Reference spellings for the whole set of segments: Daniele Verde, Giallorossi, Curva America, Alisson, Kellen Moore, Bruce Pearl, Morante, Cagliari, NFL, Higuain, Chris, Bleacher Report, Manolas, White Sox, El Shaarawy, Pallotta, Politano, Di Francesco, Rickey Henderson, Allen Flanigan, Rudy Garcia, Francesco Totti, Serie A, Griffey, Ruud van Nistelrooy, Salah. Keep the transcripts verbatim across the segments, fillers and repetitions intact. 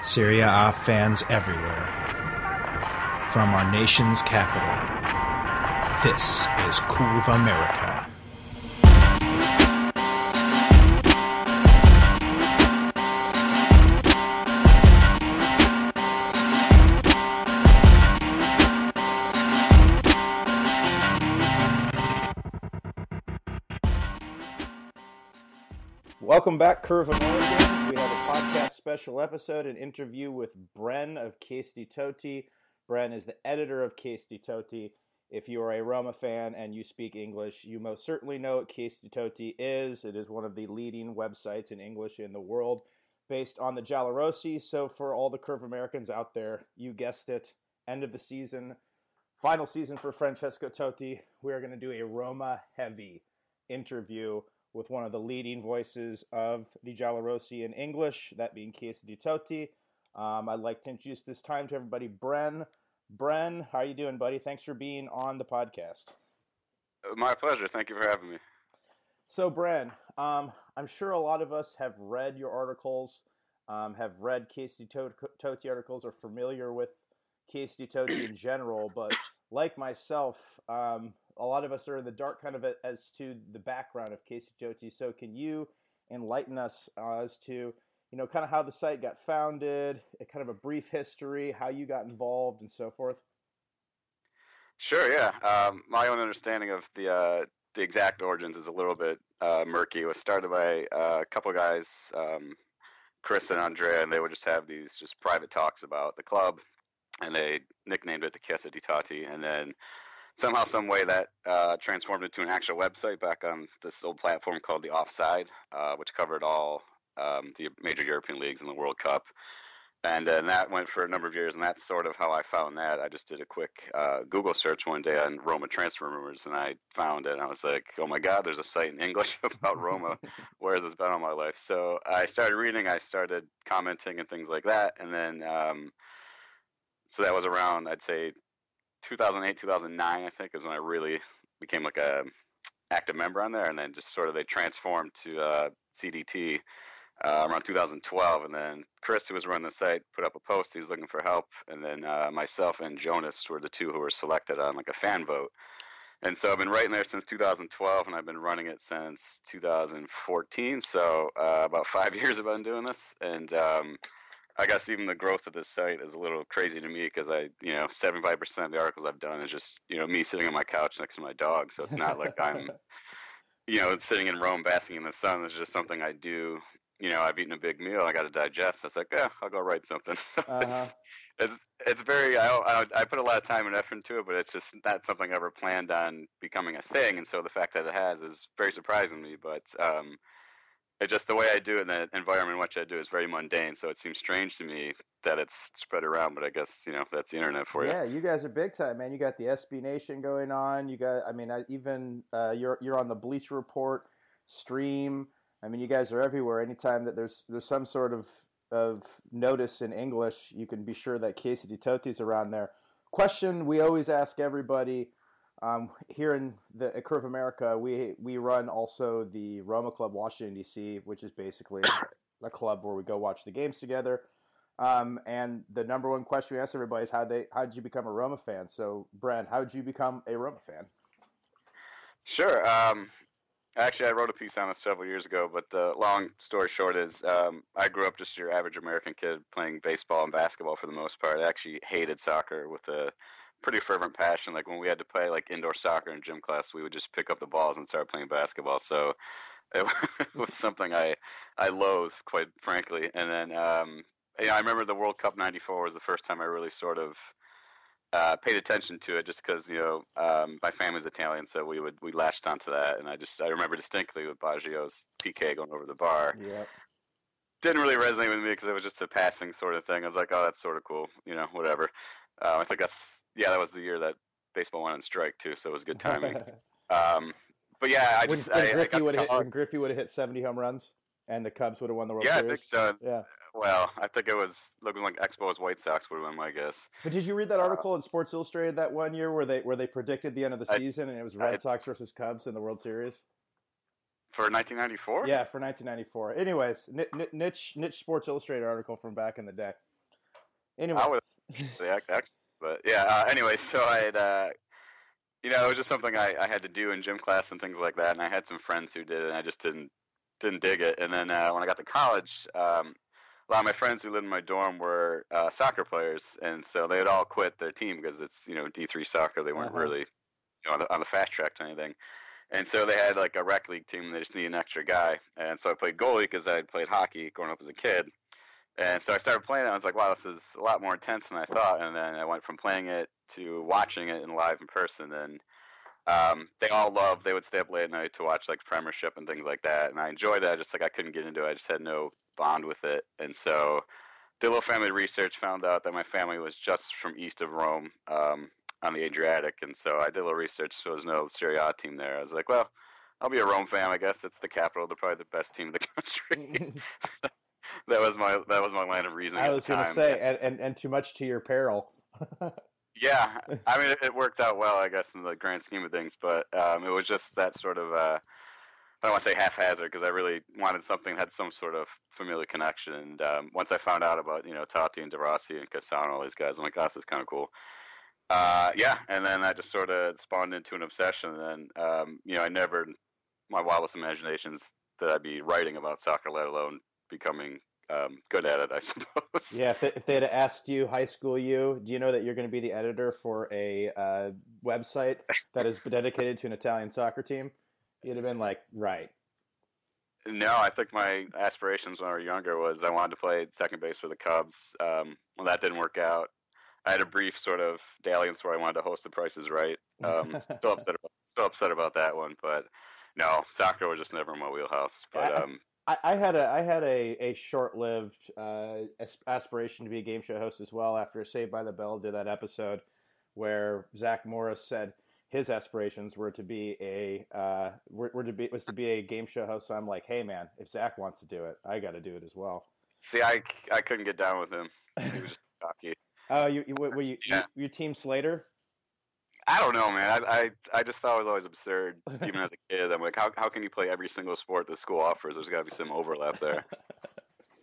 Serie A fans everywhere, from our nation's capital, this is Curva America. Welcome back, Curva America. We have a podcast special episode, an interview with Bren of Case di Totti. Bren is the editor of Case di Totti. If you are a Roma fan and you speak English, you most certainly know what Case di Totti is. It is one of the leading websites in English in the world, based on the Giallorossi. So for all the Curva Americans out there, you guessed it, end of the season, final season for Francesco Totti. We are going to do a Roma-heavy interview with one of the leading voices of the Giallorossi in English, that being Case di Totti. Um, I'd like to introduce this time to everybody, Bren. Bren, how are you doing, buddy? Thanks for being on the podcast. My pleasure. Thank you for having me. So, Bren, um, I'm sure a lot of us have read your articles, um, have read Case di Totti articles, or familiar with Case di Totti in general, but like myself, um, a lot of us are in the dark kind of as to the background of Case di Totti. So can you enlighten us uh, as to, you know, kind of how the site got founded, kind of a brief history, how you got involved and so forth? Sure, yeah. Um, my own understanding of the uh, the exact origins is a little bit uh, murky. It was started by uh, a couple guys, um, Chris and Andrea, and they would just have these just private talks about the club, and they nicknamed it the Case di Totti, and then somehow, some way, that uh, transformed into an actual website back on this old platform called The Offside, uh, which covered all um, the major European leagues and the World Cup. And, uh, and that went for a number of years, and that's sort of how I found that. I just did a quick uh, Google search one day on Roma transfer rumors, and I found it, and I was like, oh my God, there's a site in English about Roma. Where has this been all my life? So I started reading, I started commenting and things like that, and then um, so that was around, I'd say, two thousand eight, two thousand nine, I think, is when I really became like a active member on there, and then just sort of they transformed to uh, C D T uh, around two thousand twelve, and then Chris, who was running the site, put up a post. He was looking for help, and then uh, myself and Jonas were the two who were selected on like a fan vote. And so I've been writing there since two thousand twelve, and I've been running it since two thousand fourteen, so uh, about five years I've been doing this, and um I guess even the growth of this site is a little crazy to me because I, you know, seventy-five percent of the articles I've done is just, you know, me sitting on my couch next to my dog. So it's not like I'm, you know, sitting in Rome basking in the sun. It's just something I do. You know, I've eaten a big meal. I got to digest. I was like, yeah, I'll go write something. So uh-huh. it's, it's it's very, I, I I put a lot of time and effort into it, but it's just not something I ever planned on becoming a thing. And so the fact that it has is very surprising to me, but um it just the way I do it and the environment in which I do it is very mundane, so it seems strange to me that it's spread around, but I guess, you know, that's the internet for you. Yeah, you guys are big time, man. You got the S B Nation going on. You got, I mean, I, even uh, you're you're on the Bleacher Report stream. I mean, you guys are everywhere. Anytime that there's there's some sort of, of notice in English, you can be sure that Case di Totti's around there. Question we always ask everybody. Um, here in the at Curve America, we we run also the Roma Club Washington, D C, which is basically a club where we go watch the games together. Um, and the number one question we ask everybody is how they how did you become a Roma fan? So, Bren, how did you become a Roma fan? Sure. Um, actually, I wrote a piece on this several years ago, but the long story short is um, I grew up just your average American kid playing baseball and basketball for the most part. I actually hated soccer with a pretty fervent passion. Like when we had to play like indoor soccer in gym class, we would just pick up the balls and start playing basketball. So it was something I, I loathed, quite frankly. And then, um, you know, I remember the World Cup ninety-four was the first time I really sort of, uh, paid attention to it just cause, you know, um, my family's Italian. So we would, we latched onto that. And I just, I remember distinctly with Baggio's P K going over the bar. Yeah. Didn't really resonate with me cause it was just a passing sort of thing. I was like, oh, that's sort of cool. You know, whatever. Um, I think that's, yeah, that was the year that baseball went on strike, too, so it was good timing. um, but, yeah, I just... When, when, I, Griffey, I got would hit, when Griffey would have hit seventy home runs and the Cubs would have won the World Series. Yeah, I think so. Yeah. Well, I think it was looking like Expos White Sox would have been my guess. But did you read that article uh, in Sports Illustrated that one year where they where they predicted the end of the I, season and it was Red I, Sox versus Cubs in the World Series? For nineteen ninety-four? Yeah, for nineteen ninety-four. Anyways, n- n- niche niche Sports Illustrated article from back in the day. Anyway. I would actually, but yeah, uh, anyway, so I'd, uh, you know, it was just something I, I had to do in gym class and things like that, and I had some friends who did it, and I just didn't didn't dig it. And then uh, when I got to college, um, a lot of my friends who lived in my dorm were uh, soccer players, and so they had all quit their team because it's, you know, D three soccer. They weren't uh-huh. really, you know, on the, on the fast track to anything. And so they had like a rec league team. And they just needed an extra guy. And so I played goalie because I had played hockey growing up as a kid. And so I started playing it. I was like, wow, this is a lot more intense than I thought. And then I went from playing it to watching it in live in person. And um, they all loved, they would stay up late at night to watch like Premiership and things like that. And I enjoyed it. I just like, I couldn't get into it. I just had no bond with it. And so did a little family research, found out that my family was just from east of Rome. Um, on the Adriatic, and so I did a little research, so there's no Serie A team there. I was like, well, I'll be a Rome fan, I guess. It's the capital. They're probably the best team in the country. That was my that was my line of reasoning I was going to say, and, and, and too much to your peril. Yeah, I mean, it, it worked out well, I guess, in the grand scheme of things, but um, it was just that sort of, uh, I don't want to say haphazard, because I really wanted something that had some sort of familiar connection, and um, once I found out about, you know, Totti and De Rossi and Cassano and all these guys, I'm like, oh, this is kind of cool. Uh, yeah, and then I just sort of spawned into an obsession, and um, you know, I never, my wildest imaginations that I'd be writing about soccer, let alone becoming um, good at it, I suppose. Yeah, if, if they had asked you, high school you, do you know that you're going to be the editor for a uh, website that is dedicated to an Italian soccer team? You'd have been like, right. No, I think my aspirations when I was younger was I wanted to play second base for the Cubs. Um, well, that didn't work out. I had a brief sort of dalliance where I wanted to host The Price is Right. Um, still upset about, still upset about that one, but no, soccer was just never in my wheelhouse. But I, um, I, I had a I had a, a short-lived uh, aspiration to be a game show host as well. After Saved by the Bell did that episode where Zach Morris said his aspirations were to be a uh, were, were to be was to be a game show host. So I'm like, hey man, if Zach wants to do it, I got to do it as well. See, I, I couldn't get down with him. He was just cocky. Oh, you, you were you, yeah. you, you team Slater? I don't know, man. I, I I just thought it was always absurd, even as a kid. I'm like, how how can you play every single sport that school offers? There's got to be some overlap there.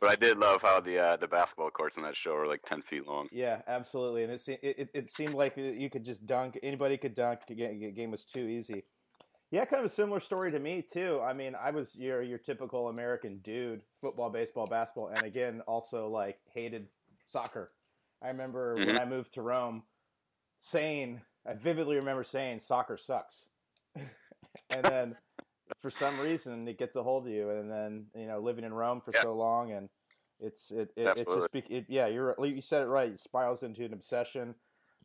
But I did love how the uh, the basketball courts in that show were like ten feet long. Yeah, absolutely. And it se- it, it seemed like you could just dunk. Anybody could dunk. The game was too easy. Yeah, kind of a similar story to me too. I mean, I was your your typical American dude: football, baseball, basketball, and again, also like hated soccer. I remember mm-hmm. when I moved to Rome saying, I vividly remember saying, soccer sucks. And then for some reason it gets a hold of you. And then, you know, living in Rome for yeah. so long and it's, it, it, it just, it, yeah, you're, you said it right. It spirals into an obsession.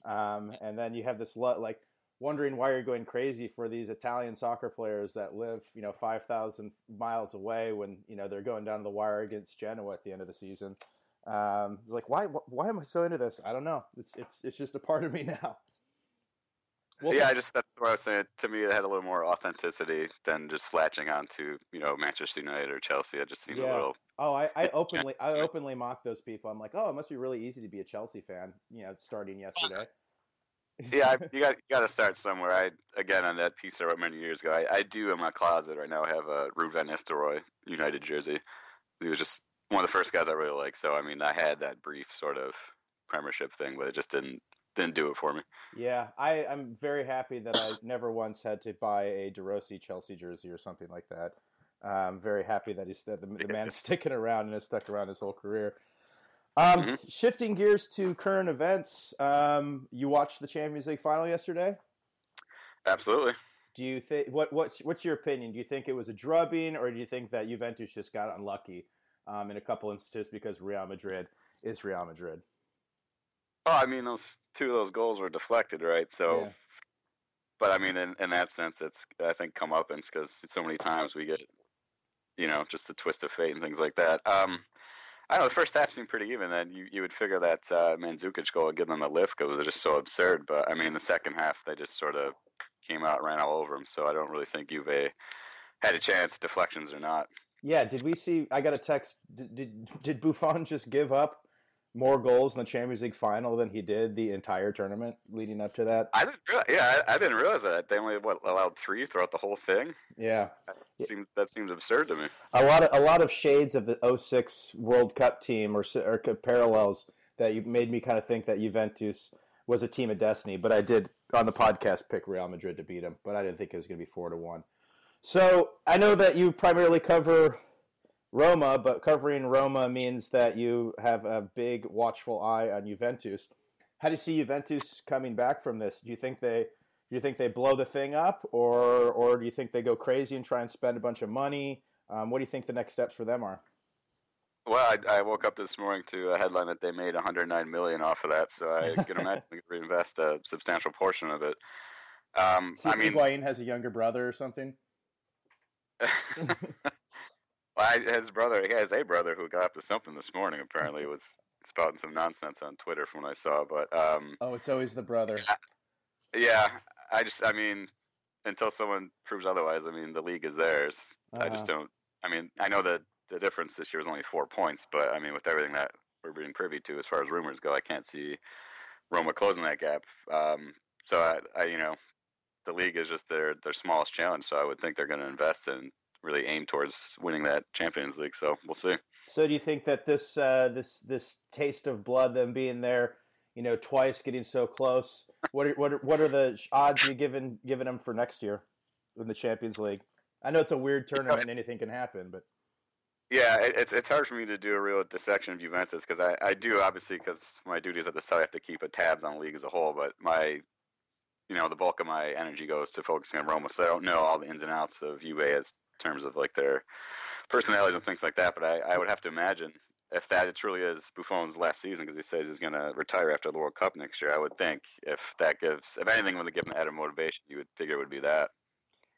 Um, and then you have this lot, like wondering why you're going crazy for these Italian soccer players that live, you know, five thousand miles away when, you know, they're going down to the wire against Genoa at the end of the season. Um, like why why am I so into this? I don't know. It's it's it's just a part of me now. Well, yeah, I just that's what I was saying. To me, it had a little more authenticity than just latching on to, you know, Manchester United or Chelsea. I just seemed yeah. a little. Oh, I, I openly I openly mock those people. I'm like, oh, it must be really easy to be a Chelsea fan, you know, starting yesterday. Yeah, I, you got you got to start somewhere. I again on that piece I wrote many years ago. I, I do in my closet right now have a Ruud van Nistelrooy United jersey. He was just one of the first guys I really like, so I mean, I had that brief sort of Premiership thing, but it just didn't didn't do it for me. Yeah, I, I'm very happy that I never once had to buy a De Rossi Chelsea jersey or something like that. I'm very happy that he's that the, the man's sticking around and has stuck around his whole career. Um, mm-hmm. Shifting gears to current events, um, you watched the Champions League final yesterday? Absolutely. Do you think what what's what's your opinion? Do you think it was a drubbing, or do you think that Juventus just got unlucky? Um, in a couple instances because Real Madrid is Real Madrid. Oh, I mean, those two of those goals were deflected, right? So, yeah. But I mean, in, in that sense, it's, I think, comeuppance because so many times we get, you know, just the twist of fate and things like that. Um, I don't know, the first half seemed pretty even. Then you, you would figure that uh, Mandzukic goal would give them a lift because it was just so absurd. But, I mean, the second half, they just sort of came out and ran all over them. So I don't really think Juve had a chance, deflections or not. Yeah, did we see? I got a text. Did did, did Buffon just give up more goals in the Champions League final than he did the entire tournament leading up to that. I didn't realize, yeah, I, I didn't realize that. They only what, allowed three throughout the whole thing. Yeah, that seemed that seemed absurd to me. A lot of a lot of shades of the oh six World Cup team or, or parallels that you made me kind of think that Juventus was a team of destiny. But I did on the podcast pick Real Madrid to beat them, but I didn't think it was going to be four to one. So I know that you primarily cover Roma, but covering Roma means that you have a big watchful eye on Juventus. How do you see Juventus coming back from this? Do you think they do you think they blow the thing up, or or do you think they go crazy and try and spend a bunch of money? Um, what do you think the next steps for them are? Well, I, I woke up this morning to a headline that they made one hundred nine million dollars off of that, so I can imagine they could reinvest a substantial portion of it. Um, I mean, Higuain has a younger brother or something. I, his brother, he has a brother who got up to something this morning. Apparently, was spouting some nonsense on Twitter from what I saw. But um, oh, it's always the brother. Yeah, I just, I mean, until someone proves otherwise, I mean, the league is theirs. Uh-huh. I just don't. I mean, I know that the difference this year was only four points, but I mean, with everything that we're being privy to as far as rumors go, I can't see Roma closing that gap. Um, so I, I, you know, the league is just their their smallest challenge. So I would think they're going to invest in. Really aim towards winning that Champions League, so we'll see. So, do you think that this uh, this this taste of blood, them being there, you know, twice, getting so close? What are, what are, what are the odds you giving giving them for next year in the Champions League? I know it's a weird tournament, and anything can happen, but yeah, it, it's it's hard for me to do a real dissection of Juventus because I, I do obviously because my duties at the site I have to keep a tabs on the league as a whole, but my you know the bulk of my energy goes to focusing on Roma, so I don't know all the ins and outs of Juve as terms of like their personalities and things like that, but I, I would have to imagine if that it truly is Buffon's last season because he says he's going to retire after the World Cup next year. I would think if that gives, if anything, would give him added motivation, you would figure it would be that.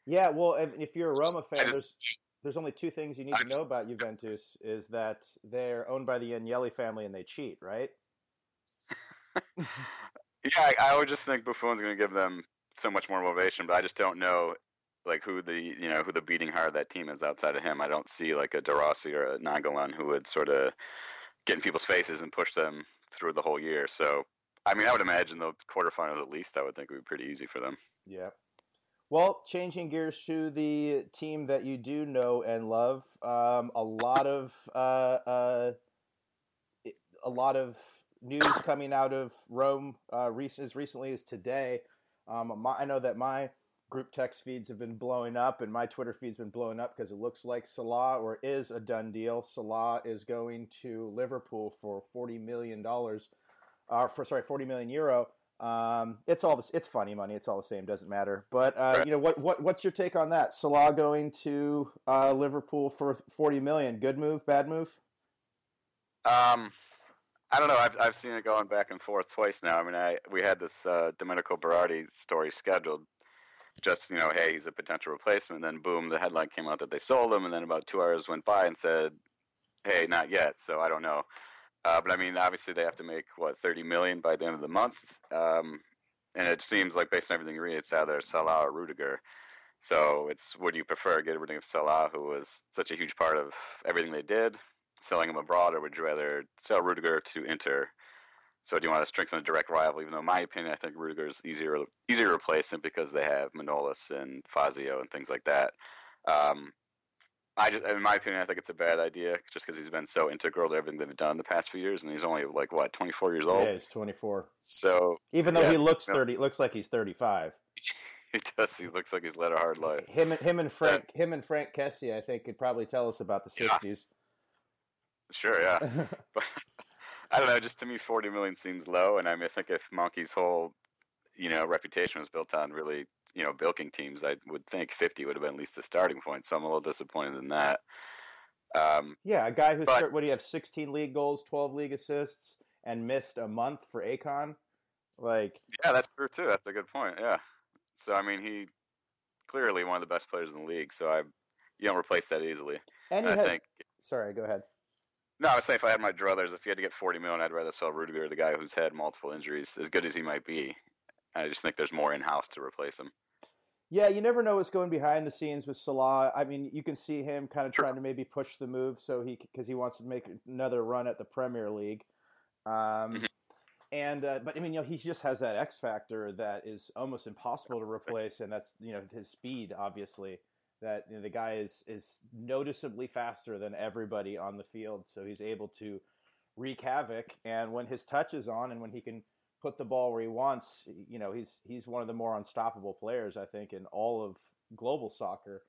Yeah, well, if you're a Roma fan, just, there's, there's only two things you need I to just, know about Juventus is that they're owned by the Agnelli family and they cheat, right? yeah, I, I would just think Buffon's going to give them so much more motivation, but I just don't know. Like who the you know who the beating heart of that team is outside of him. I don't see like a De Rossi or a Nainggolan who would sort of get in people's faces and push them through the whole year. So I mean, I would imagine the quarterfinals at least. I would think would be pretty easy for them. Yeah. Well, changing gears to the team that you do know and love, um, a lot of uh, uh, a lot of news coming out of Rome uh, recent as recently as today. Um, my, I know that my group text feeds have been blowing up, and my Twitter feed's been blowing up because it looks like Salah or is a done deal. Salah is going to Liverpool for forty million dollars, uh, for sorry, forty million euro. Um, it's all this, it's funny money. It's all the same. Doesn't matter. But uh, you know what? What what's your take on that? Salah going to uh, Liverpool for forty million. Good move? Bad move? Um. I don't know. I've I've seen it going back and forth twice now. I mean, I we had this uh, Domenico Berardi story scheduled. Just, you know, hey, he's a potential replacement. Then, boom, the headline came out that they sold him. And then about two hours went by and said, hey, not yet. So I don't know. Uh, but, I mean, obviously they have to make, what, thirty million dollars by the end of the month. Um, and it seems like, based on everything you read, it's either Salah or Rüdiger. So it's, would you prefer getting rid of Salah, who was such a huge part of everything they did, selling him abroad, or would you rather sell Rüdiger to Inter? So do you want to strengthen a direct rival? Even though, in my opinion, I think Rüdiger is easier easier replacement because they have Manolas and Fazio and things like that. Um, I just, in my opinion, I think it's a bad idea just because he's been so integral to everything they've done the past few years, and he's only like what twenty-four years old. Yeah, he's twenty-four. So even though yeah, he looks you know, thirty, looks like he's thirty-five. He does. He looks like he's led a hard life. Him and him and Frank yeah. him and Frank Kessie, I think, could probably tell us about the sixties. Yeah. Sure. Yeah. But I don't know. Just to me, forty million seems low, and I mean, I think if Monkey's whole, you know, reputation was built on really, you know, bilking teams, I would think fifty would have been at least the starting point. So I'm a little disappointed in that. Um, yeah, a guy who's but, what do you have? Sixteen league goals, twelve league assists, and missed a month for Akon. Like, yeah, that's true too. That's a good point. Yeah. So I mean, he clearly one of the best players in the league. So I, you don't replace that easily. And, and I had, think. Sorry, go ahead. No, I would say if I had my druthers, if you had to get forty million dollars, I'd rather sell Rüdiger, the guy who's had multiple injuries, as good as he might be. I just think there's more in-house to replace him. Yeah, you never know what's going behind the scenes with Salah. I mean, you can see him kind of trying to maybe push the move so he because he wants to make another run at the Premier League. Um, mm-hmm. And uh, but I mean, you know, he just has that X factor that is almost impossible to replace, and that's, you know, his speed. Obviously, that, you know, the guy is is noticeably faster than everybody on the field, so he's able to wreak havoc. And when his touch is on, and when he can put the ball where he wants, you know, he's he's one of the more unstoppable players, I think, in all of global soccer.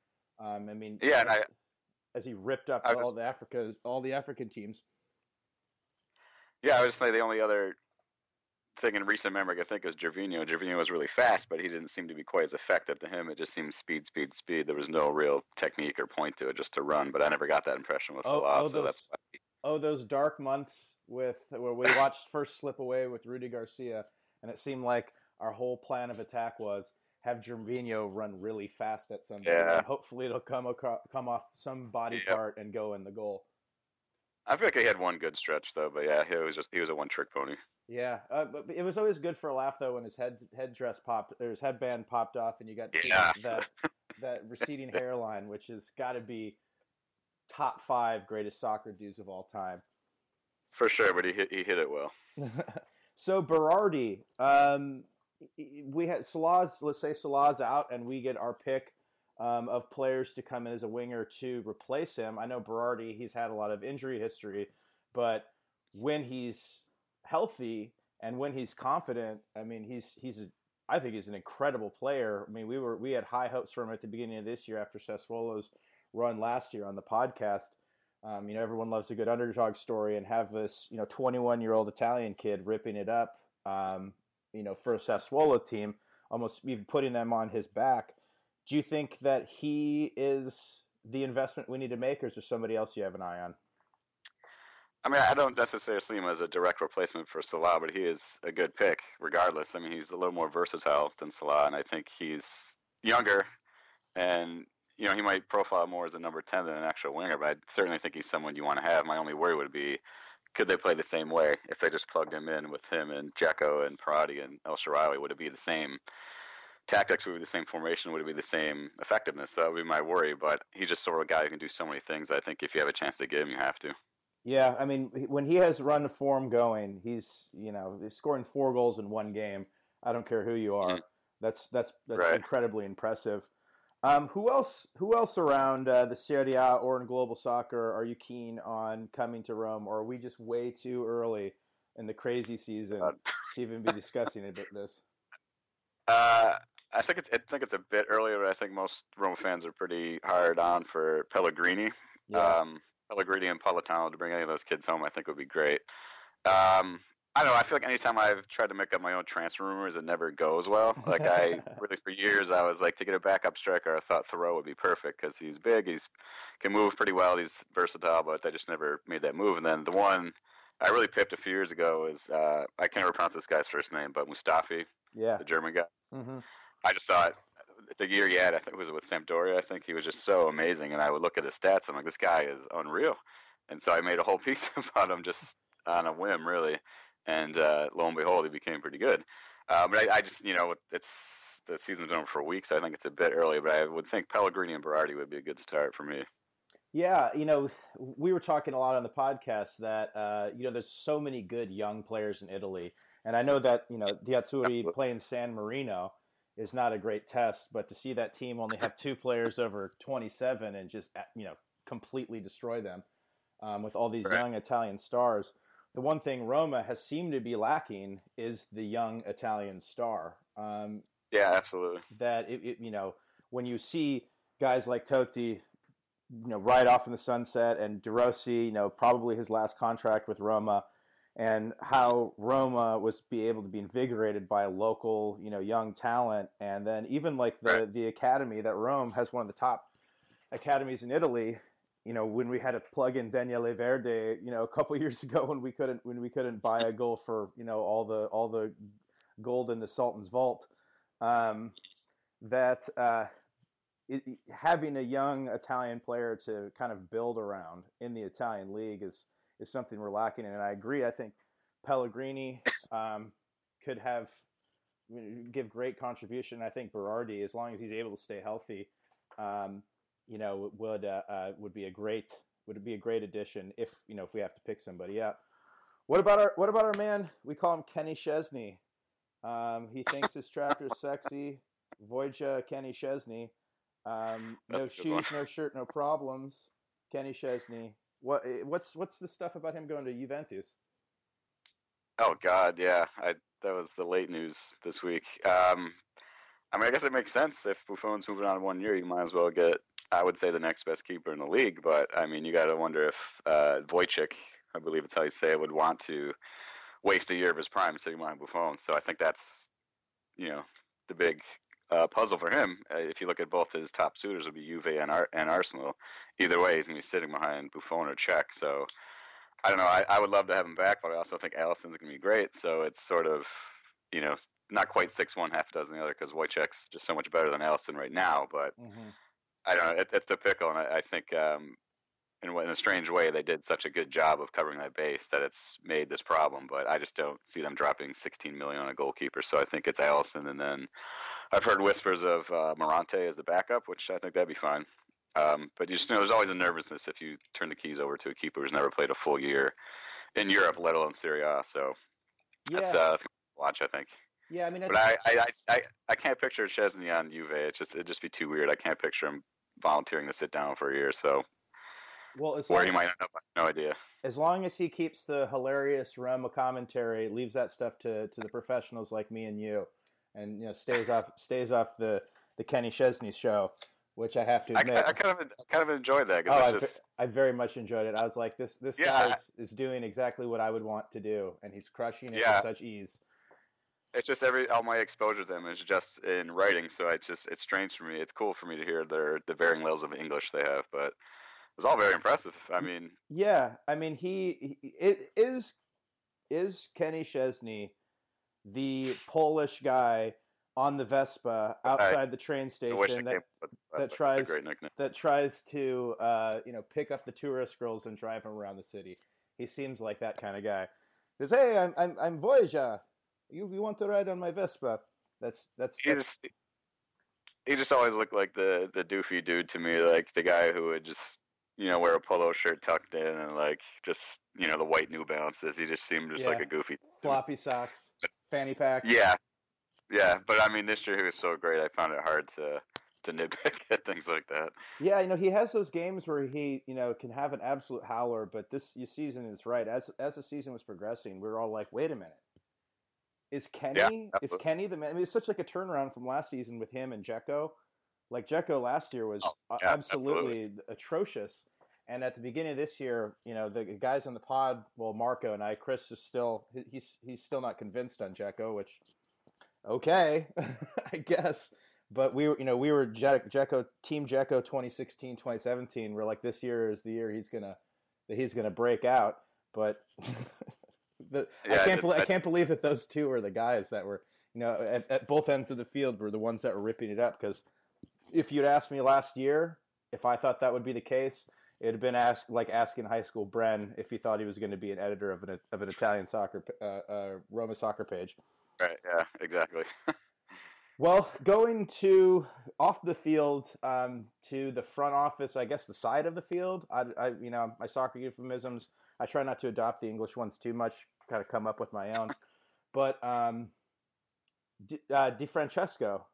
Um, I mean, yeah, and I, as he ripped up all just, the Africa, all the African teams. Yeah, I would just say the only other thing in recent memory, I think, is Gervinho. Gervinho was really fast, but he didn't seem to be quite as effective to him. It just seemed speed, speed, speed. There was no real technique or point to it, just to run. But I never got that impression with oh, Salah, oh, those, so that's why. Oh, those dark months with where we watched first slip away with Rudy Garcia, and it seemed like our whole plan of attack was have Gervinho run really fast at some point, yeah. and hopefully it'll come, across, come off some body yeah. part and go in the goal. I feel like he had one good stretch, though, but yeah, he was just he was a one-trick pony. Yeah, uh, but it was always good for a laugh, though, when his head headdress popped, or his headband popped off, and you got yeah. that that receding hairline, which has got to be top five greatest soccer dudes of all time. For sure, but he hit, he hit it well. So Berardi, um, we had Salah's. Let's say Salah's out, and we get our pick. Um, of players to come in as a winger to replace him. I know Berardi, he's had a lot of injury history, but when he's healthy and when he's confident, I mean, he's he's a, I think he's an incredible player. I mean, we were we had high hopes for him at the beginning of this year after Sassuolo's run last year on the podcast. Um, you know, everyone loves a good underdog story, and have this, you know, twenty-one-year-old Italian kid ripping it up, um, you know, for a Sassuolo team, almost even putting them on his back. Do you think that he is the investment we need to make, or is there somebody else you have an eye on? I mean, I don't necessarily see him as a direct replacement for Salah, but he is a good pick regardless. I mean, he's a little more versatile than Salah, and I think he's younger, and, you know, he might profile more as a number ten than an actual winger, but I certainly think he's someone you want to have. My only worry would be, could they play the same way? If they just plugged him in with him and Dzeko and Prodi and El Shaarawy, would it be the same tactics? Would be the same formation? Would it be the same effectiveness? So that would be my worry, but he's just sort of a guy who can do so many things. I think if you have a chance to get him, you have to. Yeah, I mean, when he has run the form going, he's, you know, he's scoring four goals in one game. I don't care who you are. Mm-hmm. That's that's that's right. Incredibly impressive. Um, who else Who else around uh, the Serie A or in global soccer are you keen on coming to Rome, or are we just way too early in the crazy season uh, to even be discussing about this? Uh I think it's I think it's a bit earlier, but I think most Roma fans are pretty hard on for Pellegrini. Yeah. Um, Pellegrini and Politano, to bring any of those kids home, I think would be great. Um, I don't know. I feel like anytime I've tried to make up my own transfer rumors, it never goes well. Like I really, for years, I was like, to get a backup striker, I thought Thoreau would be perfect because he's big, he's can move pretty well, he's versatile, but I just never made that move. And then the one I really pipped a few years ago is uh, I can't remember pronounce this guy's first name, but Mustafi, yeah, the German guy. Mm-hmm. I just thought the year he had, I think it was with Sampdoria, I think he was just so amazing. And I would look at his stats, I'm like, this guy is unreal. And so I made a whole piece about him just on a whim, really. And uh, lo and behold, he became pretty good. Uh, but I, I just, you know, it's the season's been over for weeks, so I think it's a bit early. But I would think Pellegrini and Berardi would be a good start for me. Yeah, you know, we were talking a lot on the podcast that, uh, you know, there's so many good young players in Italy. And I know that, you know, Diazzurri playing San Marino is not a great test, but to see that team only have two players over twenty-seven and just, you know, completely destroy them um, with all these right. young Italian stars. The one thing Roma has seemed to be lacking is the young Italian star. Um, yeah, absolutely. That it, it, you know, when you see guys like Totti, you know, right off in the sunset, and De Rossi, you know, probably his last contract with Roma. And how Roma was be able to be invigorated by local, you know, young talent, and then even like the right. the academy that Rome has, one of the top academies in Italy. You know, when we had to plug in Daniele Verde, you know, a couple years ago when we couldn't when we couldn't buy a goal for, you know, all the all the gold in the Sultan's vault, um, that uh, it, having a young Italian player to kind of build around in the Italian league is. is something we're lacking in. And I agree. I think Pellegrini um, could have give great contribution. I think Berardi, as long as he's able to stay healthy, um, you know, would uh, uh, would be a great would be a great addition if, you know, if we have to pick somebody up. What about our What about our man? We call him Kenny Chesney. Um, he thinks his tractor's sexy. Wojcik Kenny Chesney. Um, no shoes, one. No shirt, no problems. Kenny Chesney. What What's What's the stuff about him going to Juventus? Oh God, yeah, I, that was the late news this week. Um, I mean, I guess it makes sense if Buffon's moving on one year, you might as well get, I would say, the next best keeper in the league. But I mean, you got to wonder if uh, Wojcik, I believe it's how you say it, would want to waste a year of his prime until you want Buffon. So I think that's, you know, the big uh, puzzle for him. Uh, if you look at both his top suitors, would be Juve and, Ar- and Arsenal. Either way, he's going to be sitting behind Buffon or Czech. So I don't know. I, I would love to have him back, but I also think Alisson's going to be great. So it's sort of, you know, not quite six one, half a dozen the other, because Wojciech's just so much better than Alisson right now. But mm-hmm. I don't know. It, it's a pickle, and I, I think um, in, in a strange way they did such a good job of covering that base that it's made this problem. But I just don't see them dropping sixteen million dollars on a goalkeeper. So I think it's Alisson, and then I've heard whispers of uh, Morante as the backup, which I think that'd be fine. Um, but you just know there's always a nervousness if you turn the keys over to a keeper who's never played a full year in Europe, let alone Serie A. So yeah. that's, uh, that's watch, I think. Yeah, I mean, I but I, I, I, I can't picture Szczesny on Juve. It's just it'd just be too weird. I can't picture him volunteering to sit down for a year. So, well, as where he might end up, no idea. As long as he keeps the hilarious Roma commentary, leaves that stuff to, to the professionals like me and you, and you know stays off stays off the, the Kenny Chesney show, which I have to admit, I, I kind of I kind of enjoyed that. Oh, I, just... I very much enjoyed it. I was like, this this yeah. guy is, is doing exactly what I would want to do, and he's crushing it yeah. with such ease. It's just every all my exposure to them is just in writing, so it's just it's strange for me. It's cool for me to hear their the varying levels of English they have, but it was all very impressive. I mean, yeah, I mean he, he it is is Kenny Chesney the Polish guy on the Vespa outside I, the train station that, came, but, but, that tries that tries to uh, you know pick up the tourist girls and drive them around the city. He seems like that kind of guy. He goes, "Hey, I'm I'm, I'm Voyager. You, you want to ride on my Vespa?" That's that's. He just, he just always looked like the, the doofy dude to me, like the guy who would just you know wear a polo shirt tucked in and like just you know the white New Balances. He just seemed just yeah. like a goofy dude. Floppy socks, but, fanny pack. Yeah, yeah, but I mean this year he was so great. I found it hard to to nitpick at things like that. Yeah, you know he has those games where he you know can have an absolute howler, but this season is right. As as the season was progressing, we were all like, wait a minute. Is Kenny yeah, is Kenny the man? I mean, it's such like a turnaround from last season with him and Dzeko. Like Dzeko last year was oh, yeah, absolutely, absolutely atrocious, and at the beginning of this year, you know, the guys on the pod, well, Marco and I, Chris is still he's he's still not convinced on Dzeko, which okay, I guess. But we were you know we were Dzeko team Dzeko twenty sixteen, twenty seventeen. We're like this year is the year he's gonna that he's gonna break out, but. The, yeah, I can't I, believe, I can't believe that those two are the guys that were, you know, at, at both ends of the field were the ones that were ripping it up. Because if you'd asked me last year if I thought that would be the case, it'd have been ask, like asking high school Bren if he thought he was going to be an editor of an of an Italian soccer uh, uh, Roma soccer page. Right. Yeah. Exactly. Well, going to off the field um, to the front office, I guess the side of the field. I, I you know, my soccer euphemisms. I try not to adopt the English ones too much. Kind of come up with my own, but um, Di, uh, Di Francesco,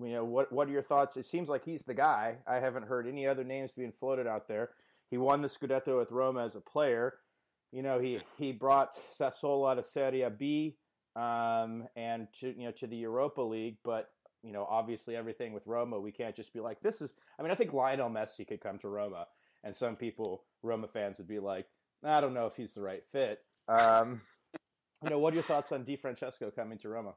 you know what? What are your thoughts? It seems like he's the guy. I haven't heard any other names being floated out there. He won the Scudetto with Roma as a player. You know he he brought Sassuolo to Serie B um, and to you know to the Europa League. But you know obviously everything with Roma, we can't just be like this is. I mean I think Lionel Messi could come to Roma, and some people Roma fans would be like, I don't know if he's the right fit. Um, you know, what are your thoughts on Di Francesco coming to Roma?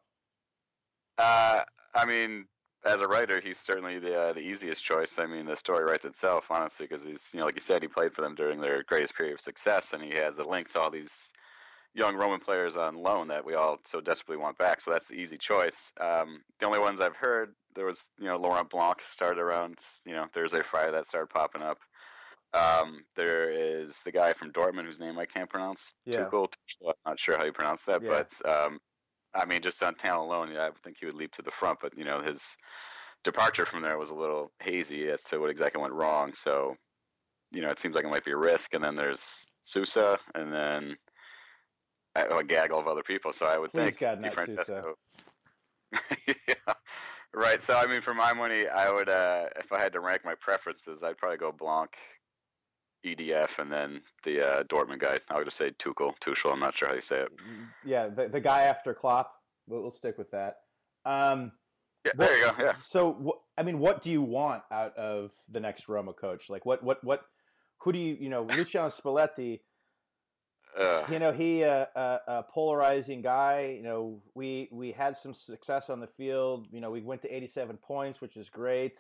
Uh, I mean, as a writer, he's certainly the uh, the easiest choice. I mean, the story writes itself, honestly, because he's, you know, like you said, he played for them during their greatest period of success, and he has the links to all these young Roman players on loan that we all so desperately want back. So that's the easy choice. Um, the only ones I've heard, there was, you know, Laurent Blanc started around, you know, Thursday, Friday, that started popping up. Um, there is the guy from Dortmund whose name I can't pronounce. Yeah. Tuchel. I'm not sure how you pronounce that, yeah. but um, I mean, just on talent alone, yeah, I would think he would leap to the front. But you know, his departure from there was a little hazy as to what exactly went wrong. So, you know, it seems like it might be a risk. And then there's Sousa, and then a gaggle of other people. So I would Please think God, Di Francesco. So. Yeah. Right. So I mean, for my money, I would uh, if I had to rank my preferences, I'd probably go Blanc, E D F, and then the uh, Dortmund guy. I would just say Tuchel. Tuchel. I'm not sure how you say it. Yeah, the the guy after Klopp. We'll, we'll stick with that. Um, yeah, what, there you go. Yeah. So wh- I mean, what do you want out of the next Roma coach? Like, what, what, what? Who do you you know? Luciano Spalletti. Uh, you know, he a uh, uh, uh, polarizing guy. You know, we we had some success on the field. You know, we went to eighty-seven points, which is great.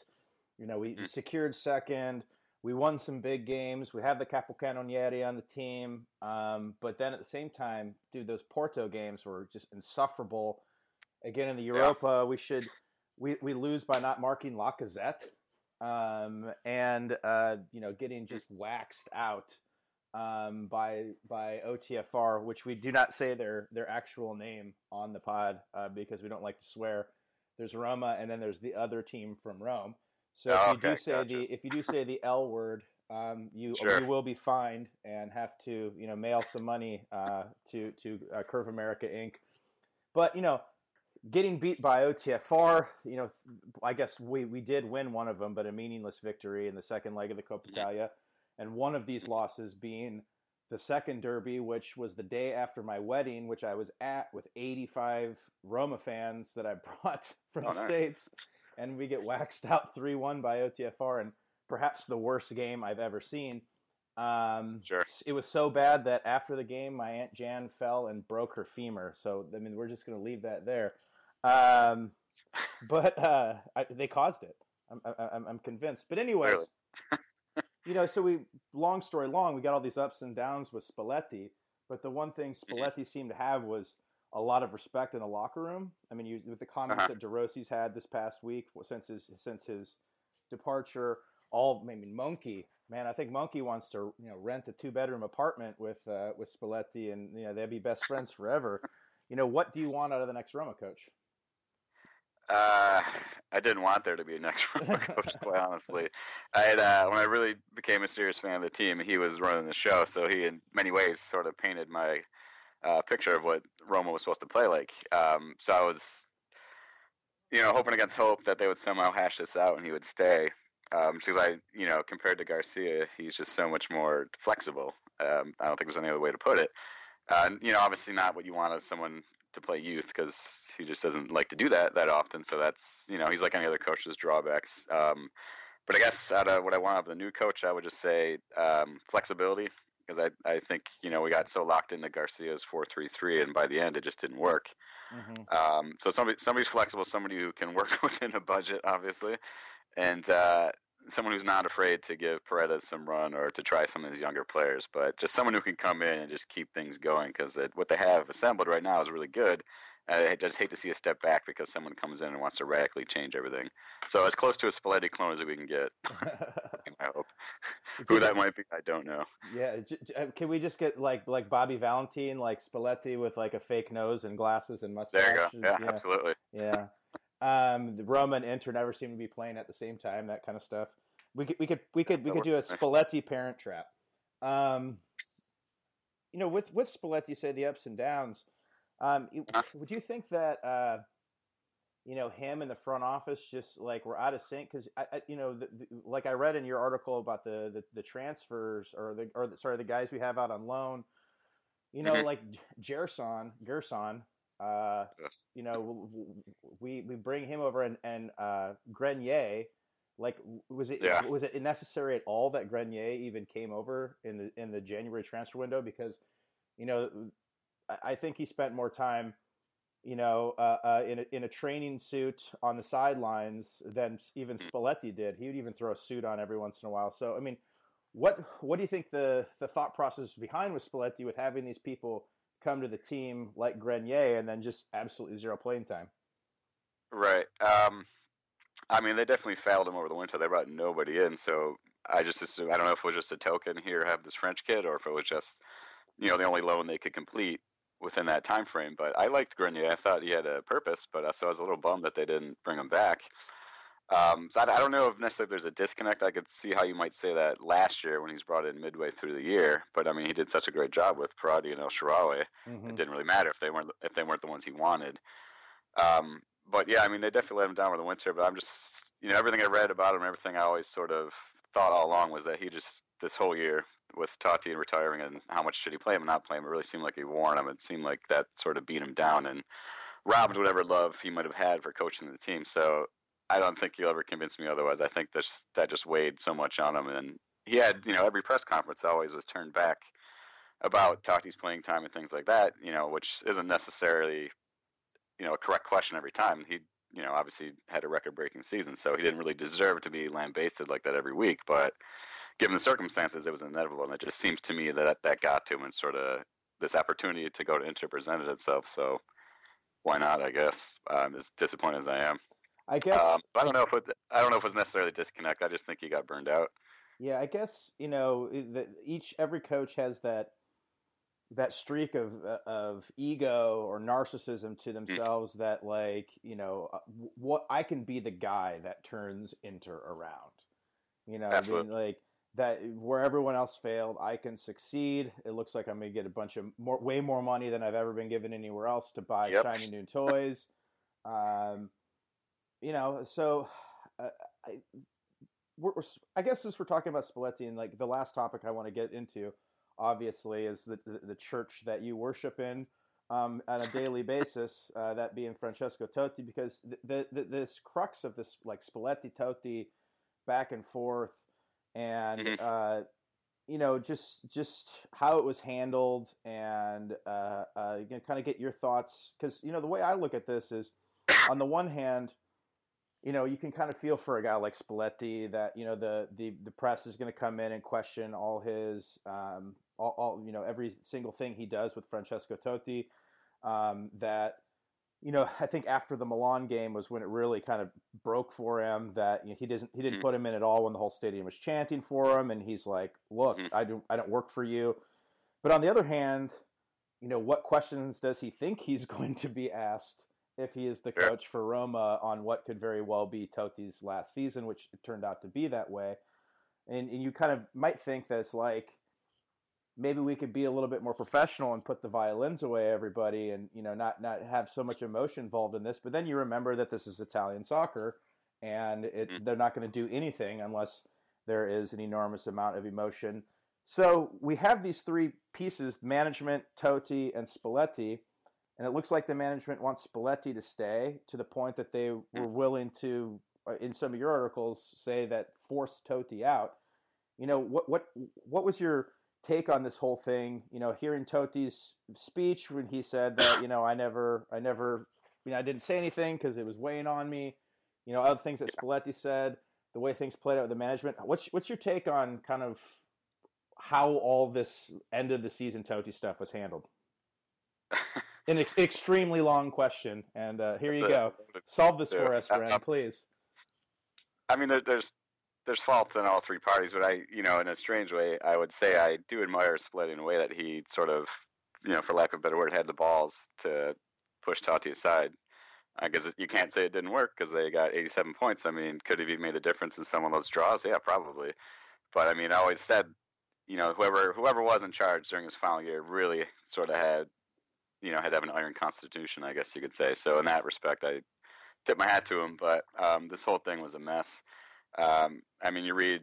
You know, we mm. secured second. We won some big games. We have the Capocannonieri on the team. Um, but then at the same time, dude, those Porto games were just insufferable. Again, in the Europa, yeah. we should we, we lose by not marking Lacazette um, and, uh, you know, getting just waxed out um, by by O T F R, which we do not say their, their actual name on the pod uh, because we don't like to swear. There's Roma, and then there's the other team from Rome. So if, oh, you, okay, do say gotcha. the, if you do say the L word, um, you, sure. you will be fined and have to, you know, mail some money uh, to, to uh, Curve America, Incorporated. But, you know, getting beat by O T F R, you know, I guess we, we did win one of them, but a meaningless victory in the second leg of the Coppa Italia. And one of these losses being the second derby, which was the day after my wedding, which I was at with eighty-five Roma fans that I brought from oh, the nice. States. And we get waxed out three one by O T F R, and perhaps the worst game I've ever seen. Um, sure. It was so bad that after the game, my Aunt Jan fell and broke her femur. So, I mean, we're just going to leave that there. Um, but uh, I, they caused it. I'm, I'm, I'm convinced. But anyways, you know, so we, long story long, we got all these ups and downs with Spalletti. But the one thing Spalletti mm-hmm. seemed to have was a lot of respect in the locker room. I mean, you, with the comments uh-huh. that De Rossi's had this past week since his since his departure, all I mean, Monkey, man, I think Monkey wants to you know rent a two bedroom apartment with uh, with Spalletti, and you know they'd be best friends forever. You know, what do you want out of the next Roma coach? Uh, I didn't want there to be a next Roma coach, quite honestly. I had, uh, when I really became a serious fan of the team, he was running the show, so he in many ways sort of painted my. Uh, picture of what Roma was supposed to play like. Um, so I was, you know, hoping against hope that they would somehow hash this out and he would stay. Um, because I, you know, compared to Garcia, he's just so much more flexible. Um, I don't think there's any other way to put it. Uh, you know, obviously not what you want as someone to play youth because he just doesn't like to do that that often. So that's, you know, he's like any other coach's drawbacks. Um, but I guess out of what I want of the new coach, I would just say um, flexibility. Because I, I think, you know, we got so locked into Garcia's four three three, and by the end, it just didn't work. Mm-hmm. Um, so somebody somebody's flexible, somebody who can work within a budget, obviously, and uh, someone who's not afraid to give Paredes some run or to try some of these younger players, but just someone who can come in and just keep things going, because what they have assembled right now is really good. I just hate to see a step back because someone comes in and wants to radically change everything. So as close to a Spalletti clone as we can get, I hope. Who that might be, I don't know. Yeah, can we just get like like Bobby Valentine, like Spalletti with like a fake nose and glasses and mustache? There you go. Yeah, yeah. Absolutely. Yeah. Um, Roma and Inter never seem to be playing at the same time. That kind of stuff. We could we could we could we could do a Spalletti parent trap. Um, you know, with with Spalletti, say the ups and downs. Um, would you think that, uh, you know, him in the front office just like were out of sync? Because, I, I, you know, the, the, like I read in your article about the, the, the transfers or the or the, sorry, the guys we have out on loan, you know, mm-hmm. like Gerson, Gerson, uh, you know, we we bring him over and, and uh, Grenier, like was it yeah. was it necessary at all that Grenier even came over in the in the January transfer window? Because, you know. I think he spent more time, you know, uh, uh, in a, in a training suit on the sidelines than even Spalletti did. He would even throw a suit on every once in a while. So, I mean, what what do you think the, the thought process behind with Spalletti with having these people come to the team like Grenier and then just absolutely zero playing time? Right. Um, I mean, they definitely fouled him over the winter. They brought nobody in. So I just assume, I don't know if it was just a token here, have this French kid, or if it was just, you know, the only loan they could complete within that time frame. But I liked Grenier. I thought he had a purpose, but uh, so I was a little bummed that they didn't bring him back. Um, so I, I don't know if necessarily there's a disconnect. I could see how you might say that last year when he's brought in midway through the year, but I mean he did such a great job with Berardi and El Shaarawy. Mm-hmm. It didn't really matter if they weren't if they weren't the ones he wanted. Um, but yeah, I mean they definitely let him down over the winter. But I'm just you know everything I read about him, everything I always sort of thought all along was that he just this whole year with Totti and retiring and how much should he play him and not play him, it really seemed like he warned him. It seemed like that sort of beat him down and robbed whatever love he might have had for coaching the team. So. I don't think he'll ever convince me otherwise. I think this, that just weighed so much on him. And he had, you know, every press conference always was turned back about Totti's playing time and things like that, you know, which isn't necessarily, you know, a correct question every time. He, you know, obviously had a record-breaking season, so he didn't really deserve to be lambasted like that every week. But given the circumstances, it was inevitable. And it just seems to me that that got to him and sort of this opportunity to go to Inter presented itself. So why not, I guess, um, as disappointed as I am. I guess um, I don't know if it, I don't know if it was necessarily a disconnect. I just think he got burned out. Yeah, I guess you know the, each every coach has that that streak of of ego or narcissism to themselves that like you know what I can be the guy that turns Inter around. You know, I mean, like that where everyone else failed, I can succeed. It looks like I'm going to get a bunch of more, way more money than I've ever been given anywhere else to buy yep. shiny new toys. Um, You know, so uh, I, we're, we're, I guess since we're talking about Spalletti, and like the last topic I want to get into, obviously, is the the, the church that you worship in um, on a daily basis, uh, that being Francesco Totti, because the, the, the, this crux of this like Spalletti Totti back and forth, and uh, you know, just just how it was handled, and uh, uh, you can kind of get your thoughts, because you know the way I look at this is, on the one hand. You know, you can kind of feel for a guy like Spalletti that you know the the, the press is going to come in and question all his um, all, all you know every single thing he does with Francesco Totti. Um, that you know, I think after the Milan game was when it really kind of broke for him that you know, he doesn't he didn't put him in at all when the whole stadium was chanting for him, and he's like, "Look, I do I don't work for you." But on the other hand, you know, what questions does he think he's going to be asked? If he is the coach for Roma on what could very well be Totti's last season, which it turned out to be that way. And, and you kind of might think that it's like, maybe we could be a little bit more professional and put the violins away, everybody, and you know not, not have so much emotion involved in this. But then you remember that this is Italian soccer, and it, mm-hmm. they're not going to do anything unless there is an enormous amount of emotion. So we have these three pieces, management, Totti, and Spalletti. And it looks like the management wants Spalletti to stay to the point that they were willing to, in some of your articles, say that force Totti out. You know, what what what was your take on this whole thing? You know, hearing Totti's speech when he said that, you know, I never, I never, you know, I didn't say anything because it was weighing on me. You know, other things that Spalletti said, the way things played out with the management. What's what's your take on kind of how all this end of the season Totti stuff was handled? An ex- extremely long question, and uh, here that's you a, go. Solve this for us, Brad, please. I mean, there, there's there's fault in all three parties, but I, you know, in a strange way, I would say I do admire Spalletti in a way that he sort of, you know, for lack of a better word, had the balls to push Totti aside. Because uh, you can't say it didn't work because they got eighty-seven points. I mean, could he have made a difference in some of those draws? Yeah, probably. But I mean, I always said, you know, whoever whoever was in charge during his final year really sort of had. You know, had to have an iron constitution, I guess you could say. So in that respect, I tip my hat to him. But um, this whole thing was a mess. Um, I mean, you read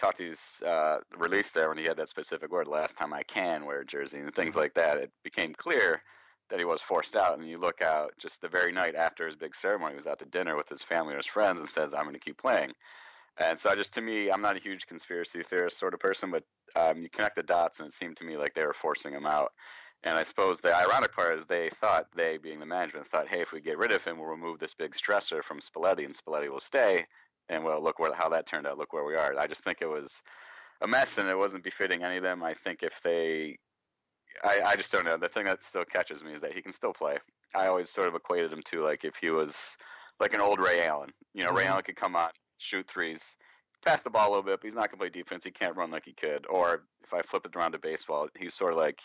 Totti's uh, release there when he had that specific word, last time I can wear a jersey and things like that. It became clear that he was forced out. And you look out just the very night after his big ceremony, he was out to dinner with his family or his friends and says, I'm going to keep playing. And so I just, to me, I'm not a huge conspiracy theorist sort of person, but um, you connect the dots and it seemed to me like they were forcing him out. And I suppose the ironic part is they thought, they being the management, thought, hey, if we get rid of him, we'll remove this big stressor from Spalletti, and Spalletti will stay. And well, look where, how that turned out. Look where we are. I just think it was a mess, and it wasn't befitting any of them. I think if they I, – I just don't know. The thing that still catches me is that he can still play. I always sort of equated him to, like, if he was like an old Ray Allen. You know, Ray Allen could come on, shoot threes. Pass the ball a little bit, but he's not going to play defense. He can't run like he could. Or if I flip it around to baseball, he's sort of like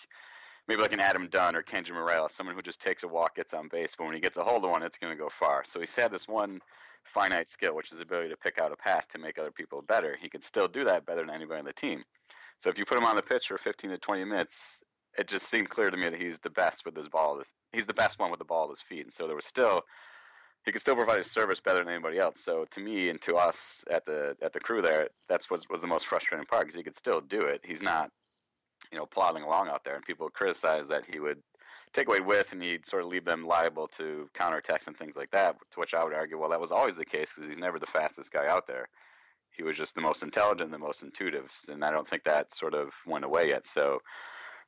maybe like an Adam Dunn or Kenji Morales, someone who just takes a walk, gets on base, but when he gets a hold of one, it's going to go far. So he's had this one finite skill, which is the ability to pick out a pass to make other people better. He can still do that better than anybody on the team. So if you put him on the pitch for fifteen to twenty minutes, it just seemed clear to me that he's the best with his ball. He's the best one with the ball at his feet. And so there was still, he could still provide his service better than anybody else. So to me and to us at the at the crew there, that's what was the most frustrating part, because he could still do it. He's not, you know, plodding along out there. And people criticize that he would take away with and he'd sort of leave them liable to counterattacks and things like that, to which I would argue, well, that was always the case because he's never the fastest guy out there. He was just the most intelligent, the most intuitive, and I don't think that sort of went away yet. So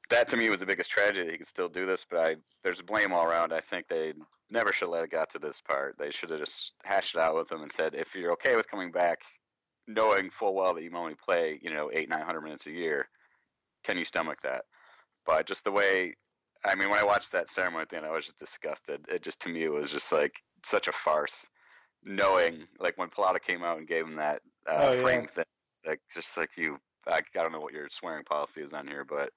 that, to me, was the biggest tragedy. He could still do this, but I, there's blame all around. I think they never should have let it got to this part. They should have just hashed it out with him and said, if you're okay with coming back, knowing full well that you only play, you know, eight, nine hundred minutes a year, can you stomach that? But just the way, I mean, when I watched that ceremony at the end, I was just disgusted. It just, to me, it was just like such a farce. Knowing, like when Pallotta came out and gave him that uh, oh, frame yeah. thing, like just like you, I, I don't know what your swearing policy is on here, but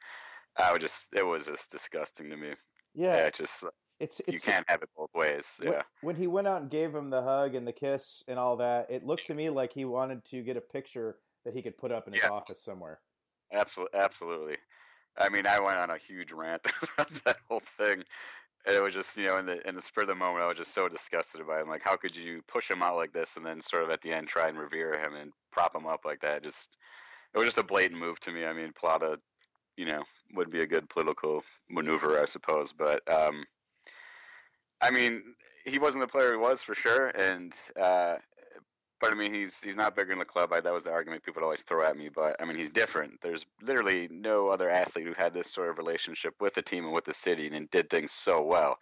I would just, it was just disgusting to me. Yeah, yeah, it's just it's, it's you can't have it both ways. Yeah. When, when he went out and gave him the hug and the kiss and all that, it looked to me like he wanted to get a picture that he could put up in his yeah. office somewhere. Absolutely, absolutely. I mean, I went on a huge rant about that whole thing. And it was just, you know, in the in the spur of the moment, I was just so disgusted by him. Like, how could you push him out like this and then sort of at the end try and revere him and prop him up like that? Just, it was just a blatant move to me. I mean, Pallotta, you know, would be a good political maneuver, I suppose. But, um, I mean, he wasn't the player he was for sure. And, uh, but, I mean, he's he's not bigger than the club. I, that was the argument people would always throw at me. But, I mean, he's different. There's literally no other athlete who had this sort of relationship with the team and with the city and, and did things so well.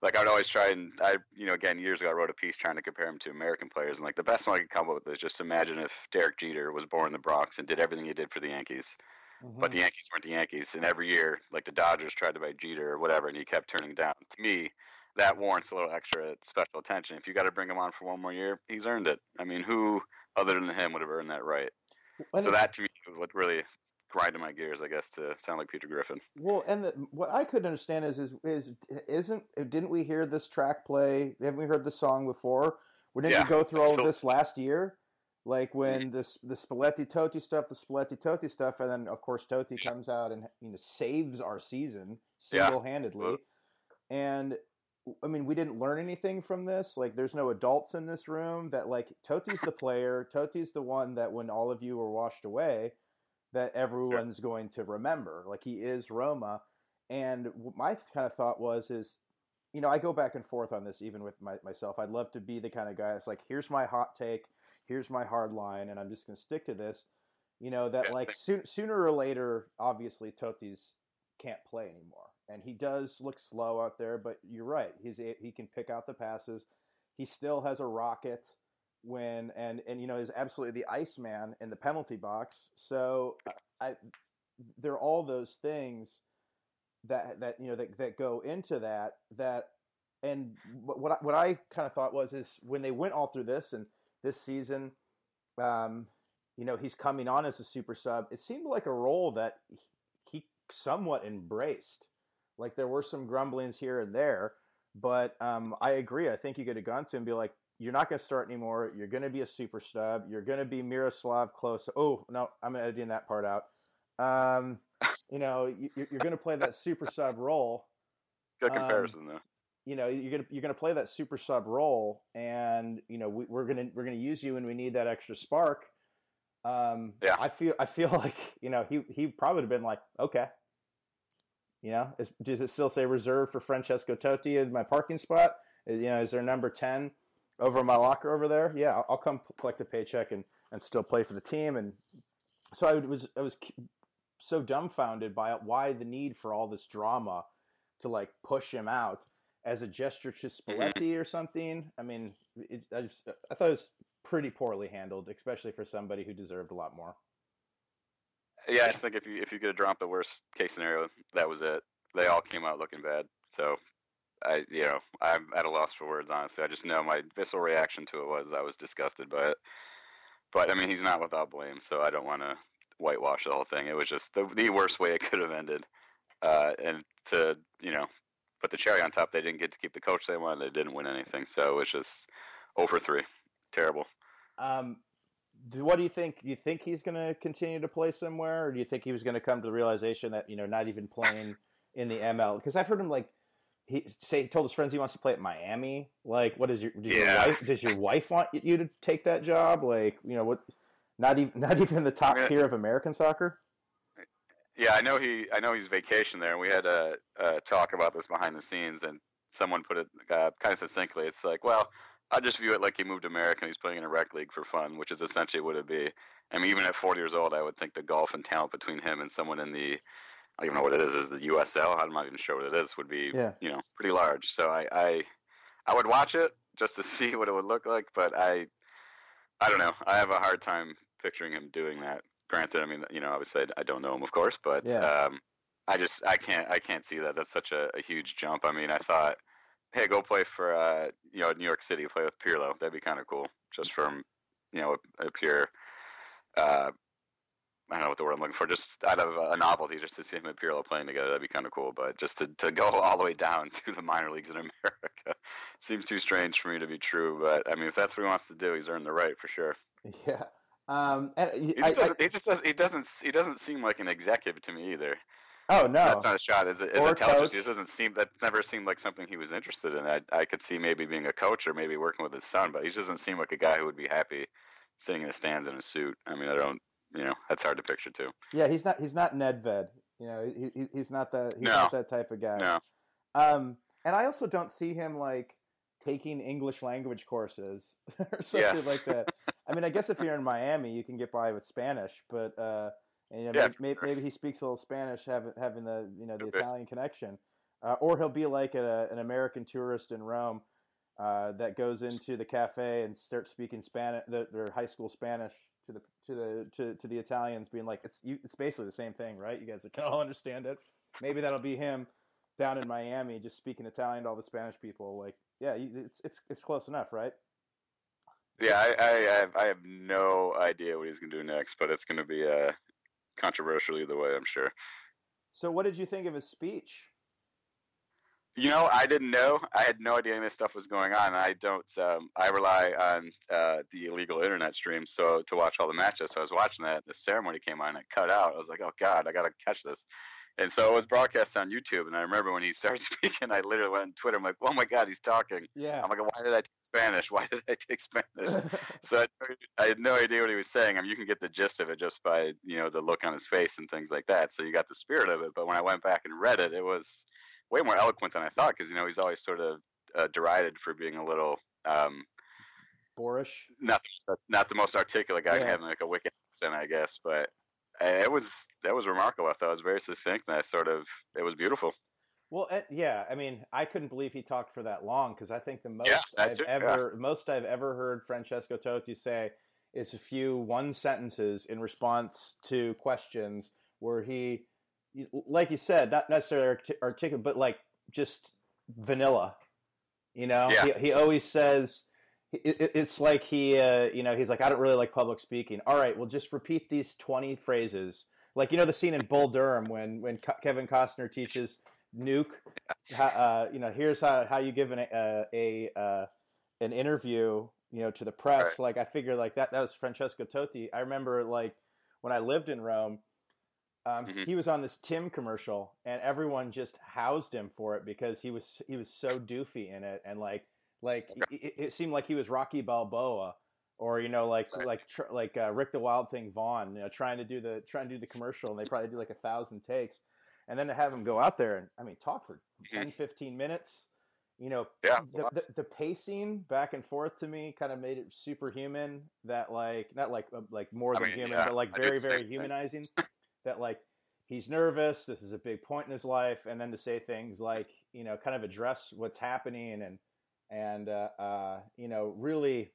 Like, I would always try and, I, you know, again, years ago I wrote a piece trying to compare him to American players. And, like, the best one I could come up with is just imagine if Derek Jeter was born in the Bronx and did everything he did for the Yankees. Mm-hmm. But the Yankees weren't the Yankees. And every year, like, the Dodgers tried to buy Jeter or whatever, and he kept turning down. To me, that warrants a little extra special attention. If you got to bring him on for one more year, he's earned it. I mean, who other than him would have earned that right? Well, so that, to me, what really grinded my gears, I guess, to sound like Peter Griffin. Well, and the, what I couldn't understand is, is, is, isn't, didn't we hear this track play? Haven't we heard the song before? Well, didn't yeah, we go through all so, of this last year? Like when the the Spalletti Totti stuff, the Spalletti Totti stuff, and then of course Totti comes out and you know saves our season single handedly, yeah. and. I mean, we didn't learn anything from this. Like, there's no adults in this room. That, like, Totti's the player. Totti's the one that when all of you were washed away, that everyone's sure. going to remember. Like, he is Roma. And my kind of thought was is, you know, I go back and forth on this even with my, myself. I'd love to be the kind of guy that's like, here's my hot take, here's my hard line, and I'm just going to stick to this. You know, that, like, soon, sooner or later, obviously, Totti's can't play anymore. And he does look slow out there, but you're right. He's he can pick out the passes. He still has a rocket when and and you know is absolutely the Iceman in the penalty box. So I, they're all those things that that you know that, that go into that that and what I, what I kind of thought was is when they went all through this and this season, um, you know he's coming on as a super sub. It seemed like a role that he somewhat embraced. Like, there were some grumblings here and there, but um, I agree. I think you could have gone to him and be like, you're not going to start anymore. You're going to be a super stub. You're going to be Miroslav Klose. Oh, no, I'm editing that part out. Um, you know, you, you're going to play that super sub role. Good comparison, um, though. You know, you're going to you're going to play that super sub role, and you know, we, we're going to we're going to use you when we need that extra spark. Um, yeah. I feel I feel like you know he he probably would have been like, okay. You know, is, does it still say reserved for Francesco Totti in my parking spot? You know, is there number ten over my locker over there? Yeah, I'll, I'll come collect a paycheck and, and still play for the team. And so I was I was so dumbfounded by it, why the need for all this drama to, like, push him out as a gesture to Spalletti or something. I mean, it, I, just, I thought it was pretty poorly handled, especially for somebody who deserved a lot more. Yeah, I just think if you if you could have dropped the worst case scenario, that was it. They all came out looking bad. So, I you know, I'm at a loss for words, honestly. I just know my visceral reaction to it was I was disgusted by it. But, I mean, he's not without blame, so I don't want to whitewash the whole thing. It was just the, the worst way it could have ended. Uh, and to, you know, put the cherry on top, they didn't get to keep the coach they wanted. They didn't win anything. So it's just oh for three. Terrible. Um, do, what do you think? Do you think he's going to continue to play somewhere? Or do you think he was going to come to the realization that, you know, not even playing in the M L? Because I've heard him, like, He say he told his friends he wants to play at Miami. Like, what is your does, yeah. your wife, does your wife want you to take that job? Like, you know what? Not even not even the top yeah. tier of American soccer. Yeah, I know he I know he's vacation there. And we had a, a talk about this behind the scenes, and someone put it uh, kind of succinctly. It's like, well, I just view it like he moved to America and he's playing in a rec league for fun, which is essentially what it'd be. I mean, even at forty years old, I would think the gulf and talent between him and someone in the I don't even know what it is, is the U S L? I'm not even sure what it is, would be, yeah. you know, pretty large. So I, I I would watch it just to see what it would look like, but I I don't know. I have a hard time picturing him doing that. Granted, I mean, you know, obviously I don't know him, of course, but yeah. um, I just, I can't, I can't see that. That's such a, a huge jump. I mean, I thought, hey, go play for, uh, you know, New York City, play with Pirlo. That'd be kind of cool. Just from, you know, a, a pure, uh, I don't know what the word I'm looking for, just out of a novelty, just to see him and Pirlo playing together. That'd be kind of cool. But just to, to go all the way down to the minor leagues in America seems too strange for me to be true. But, I mean, if that's what he wants to do, he's earned the right for sure. Yeah. Um, and he just, I, doesn't, I, he just doesn't, he doesn't, he doesn't seem like an executive to me either. Oh, no. That's not a shot. As a, as a television, he doesn't seem, that never seemed like something he was interested in. I, I could see maybe being a coach or maybe working with his son, but he doesn't seem like a guy who would be happy sitting in the stands in a suit. I mean, I don't, you know, that's hard to picture too. Yeah, he's not he's not Nedved. You know, he, he he's not that he's no. not that type of guy. No. Um, and I also don't see him like taking English language courses or something yes. like that. I mean, I guess if you're in Miami, you can get by with Spanish, but uh, and, you know, yeah, maybe, maybe, maybe he speaks a little Spanish, having having the you know the okay. Italian connection, uh, or he'll be like a, an American tourist in Rome uh, that goes into the cafe and starts speaking Spanish, the, their high school Spanish. To the to the to, to the Italians, being like it's you, it's basically the same thing, right? You guys can all understand it. Maybe that'll be him down in Miami, just speaking Italian to all the Spanish people. Like, yeah, it's it's it's close enough, right? Yeah, I I, I, have, I have no idea what he's gonna do next, but it's gonna be uh, controversial either way, I'm sure. So, what did you think of his speech? You know, I didn't know. I had no idea any of this stuff was going on. I don't. Um, I rely on uh, the illegal internet stream so to watch all the matches. So I was watching that. The ceremony came on. And it cut out. I was like, oh god, I gotta catch this. And so it was broadcast on YouTube. And I remember when he started speaking, I literally went on Twitter. I'm like, oh my god, he's talking. Yeah. I'm like, why did I take Spanish? Why did I take Spanish? So I, I had no idea what he was saying. I mean, you can get the gist of it just by you know the look on his face and things like that. So you got the spirit of it. But when I went back and read it, it was way more eloquent than I thought, because, you know, he's always sort of uh, derided for being a little um, boorish, not the, not the most articulate guy, yeah. having like a wicked accent, I guess. But it was that was remarkable. I thought it was very succinct, and I sort of it was beautiful. Well, it, yeah, I mean, I couldn't believe he talked for that long, because I think the most yeah, I've too, ever yeah. most I've ever heard Francesco Totti say is a few one sentences in response to questions where he. Like you said, not necessarily articulate, but like just vanilla. You know, yeah. he, he always says it, it, it's like he, uh, you know, he's like, I don't really like public speaking. All right, well, just repeat these twenty phrases. Like, you know, the scene in Bull Durham when when Co- Kevin Costner teaches Nuke, how, uh, you know, here's how, how you give an a, a uh, an interview, you know, to the press. Right. Like, I figure like that that was Francesco Totti. I remember like when I lived in Rome. Um, mm-hmm. He was on this Tim commercial, and everyone just housed him for it because he was he was so doofy in it, and like like yeah. it, it seemed like he was Rocky Balboa, or you know like right. like tr- like uh, Rick the Wild Thing Vaughn, you know, trying to do the trying to do the commercial, and they probably do like a thousand takes, and then to have him go out there and I mean talk for ten, fifteen minutes, you know, yeah, the, the, the pacing back and forth to me kind of made it superhuman. That like not like like more than I mean, human, yeah, but like very very humanizing. That like he's nervous, this is a big point in his life, and then to say things like, you know, kind of address what's happening and and uh, uh, you know, really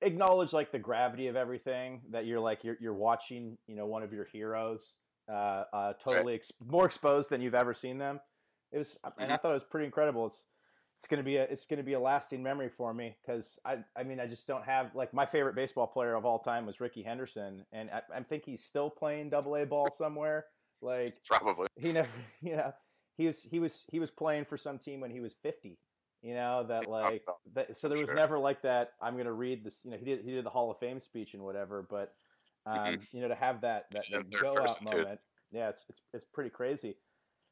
acknowledge like the gravity of everything, that you're like you're you're watching, you know, one of your heroes uh, uh, totally ex- more exposed than you've ever seen them. It was, and I thought it was pretty incredible. It's it's gonna be a it's gonna be a lasting memory for me, because I I mean I just don't have like my favorite baseball player of all time was Rickey Henderson, and I, I think he's still playing double A ball somewhere. Like probably he never, you know, he was he was he was playing for some team when he was fifty. You know that it's like awesome. that, so there was sure. never like that. I'm going to read this. You know, he did he did the Hall of Fame speech and whatever, but um, mm-hmm. you know, to have that that, that go out moment, yeah, it's it's it's pretty crazy.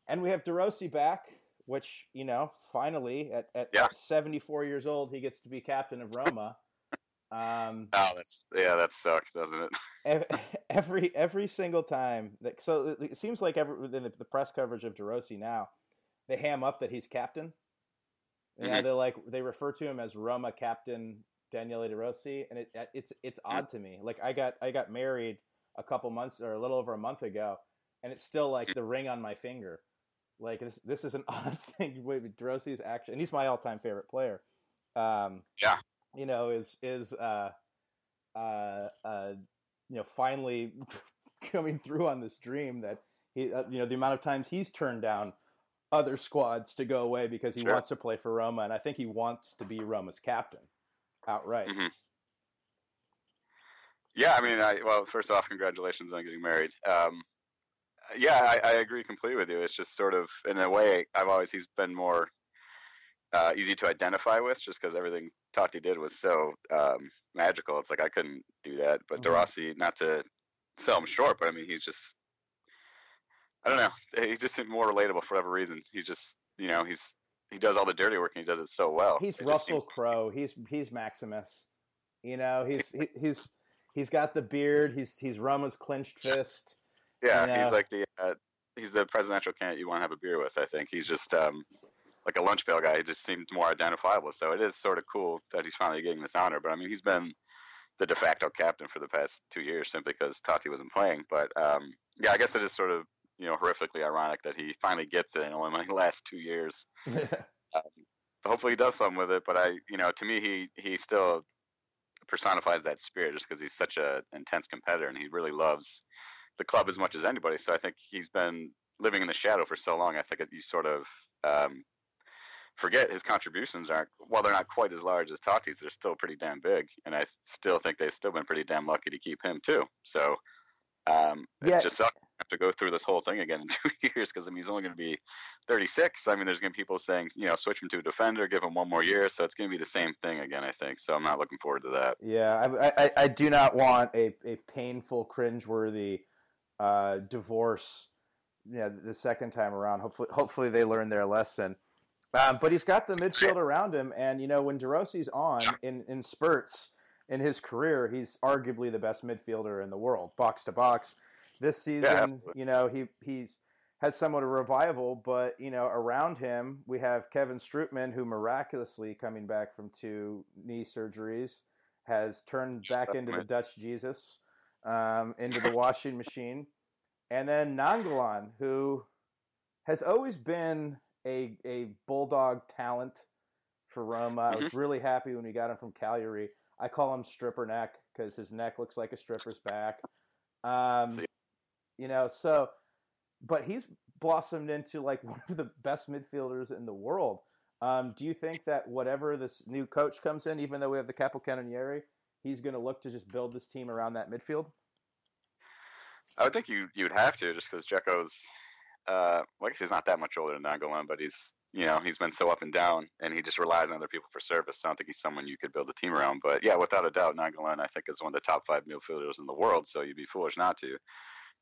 And we have De Rossi back, which, you know, finally at, at yeah. seventy-four years old, he gets to be captain of Roma. Um, oh, that's yeah, that sucks, doesn't it? every every single time, that, so it, it seems like every the, the press coverage of De Rossi now, they ham up that he's captain. Yeah, you know, mm-hmm. they like they refer to him as Roma captain Daniele De Rossi, and it, it's it's mm-hmm. odd to me. Like I got I got married a couple months or a little over a month ago, and it's still like the ring on my finger. Like this this is an odd thing with De Rossi's action, and he's my all time favorite player. Um, yeah, you know is is uh, uh, uh, you know finally coming through on this dream that he uh, you know the amount of times he's turned down other squads to go away because he sure. wants to play for Roma, and I think he wants to be Roma's captain outright. Mm-hmm. Yeah, I mean, I, well, first off, congratulations on getting married. Um, yeah, I, I agree completely with you. It's just sort of, in a way, I've always, he's been more uh, easy to identify with just because everything Totti did was so um, magical. It's like, I couldn't do that. But mm-hmm. De Rossi, not to sell him short, but I mean, he's just, I don't know. He just seemed more relatable for whatever reason. He's just, you know, he's he does all the dirty work and he does it so well. He's Russell Crowe. He's he's Maximus. You know, he's he, he's he's got the beard. He's he's Roma's clenched fist. Yeah, you know? He's like the uh, he's the presidential candidate you want to have a beer with. I think he's just um, like a lunch pail guy. He just seemed more identifiable. So it is sort of cool that he's finally getting this honor. But I mean, he's been the de facto captain for the past two years simply because Totti wasn't playing. But um, yeah, I guess it is sort of, you know, horrifically ironic that he finally gets it in only my last two years. um, hopefully he does something with it, but I, you know, to me, he, he still personifies that spirit just because he's such a intense competitor and he really loves the club as much as anybody. So I think he's been living in the shadow for so long. I think that you sort of um, forget his contributions aren't, while they're not quite as large as Totti's, they're still pretty damn big. And I still think they've still been pretty damn lucky to keep him too. So Um, yeah. It just sucks to have to go through this whole thing again in two years because I mean he's only going to be thirty-six. I mean, there's going to be people saying, you know, switch him to a defender, give him one more year. So it's going to be the same thing again, I think. So I'm not looking forward to that. Yeah, I, I, I do not want a, a painful, cringeworthy uh, divorce. Yeah, you know, the second time around. Hopefully, hopefully they learn their lesson. Um, but he's got the midfield around him, and you know when De Rossi's on in, in spurts. In his career, he's arguably the best midfielder in the world, box to box. This season, yeah, you know, he he's has somewhat of a revival, but you know, around him we have Kevin Strootman, who miraculously coming back from two knee surgeries, has turned back into the Dutch Jesus, um, into the washing machine, and then Nainggolan, who has always been a a bulldog talent for Roma. I was really happy when we got him from Cagliari. I call him stripper neck because his neck looks like a stripper's back. Um, you know, so, but he's blossomed into like one of the best midfielders in the world. Um, do you think that whatever this new coach comes in, even though we have the capocannoniere, he's going to look to just build this team around that midfield? I would think you, you'd have to just because Dzeko's, uh, well, I guess he's not that much older than Nainggolan, but he's, you know, he's been so up and down, and he just relies on other people for service. So I don't think he's someone you could build a team around. But, yeah, without a doubt, Nainggolan, I think, is one of the top five midfielders in the world, so you'd be foolish not to.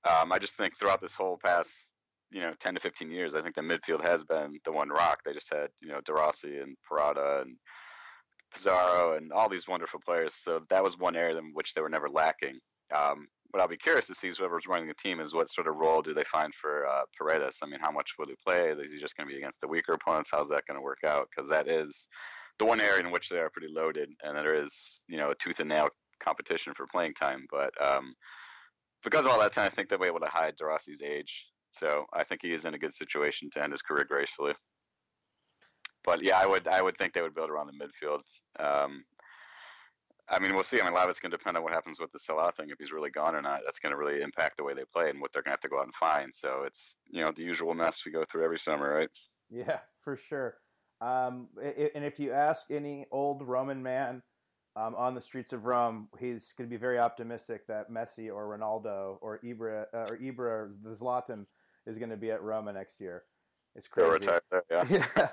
Um, I just think throughout this whole past, you know, ten to fifteen years, I think the midfield has been the one rock. They just had, you know, De Rossi and Parada and Pizarro and all these wonderful players. So that was one area in which they were never lacking. Um, what I'll be curious to see is whoever's running the team is what sort of role do they find for uh, Paredes? I mean, how much will he play? Is he just going to be against the weaker opponents? How's that going to work out? Because that is the one area in which they are pretty loaded, and there is, you know, a tooth and nail competition for playing time. But um, because of all that time, I think they'll be able to hide De Rossi's age. So I think he is in a good situation to end his career gracefully. But yeah, I would I would think they would build around the midfield. Um, I mean, we'll see. I mean, a lot of it's going to depend on what happens with the Salah thing. If he's really gone or not, that's going to really impact the way they play and what they're going to have to go out and find. So it's, you know, the usual mess we go through every summer, right? Yeah, for sure. Um, and if you ask any old Roman man um, on the streets of Rome, he's going to be very optimistic that Messi or Ronaldo or Ibra uh, or Ibra or Zlatan is going to be at Roma next year. It's crazy. There, yeah.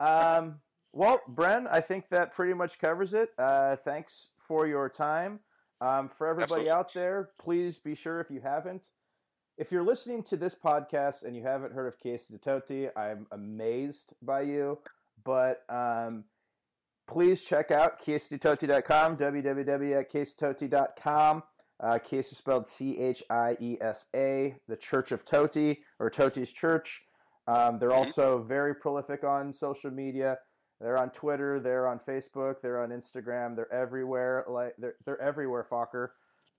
yeah. Um, well, Bren, I think that pretty much covers it. Uh, thanks for your time. Um, for everybody Absolutely. out there, please be sure, if you haven't, if you're listening to this podcast and you haven't heard of Case di Totti, I'm amazed by you. But um, please check out case di totti dot com, w w w dot case di totti dot com. Uh, Case is spelled C H I E S A, the Church of Totti, or Totti's Church. Um, they're also very prolific on social media. They're on Twitter, they're on Facebook, they're on Instagram, they're everywhere. Like they're they're everywhere, Fokker.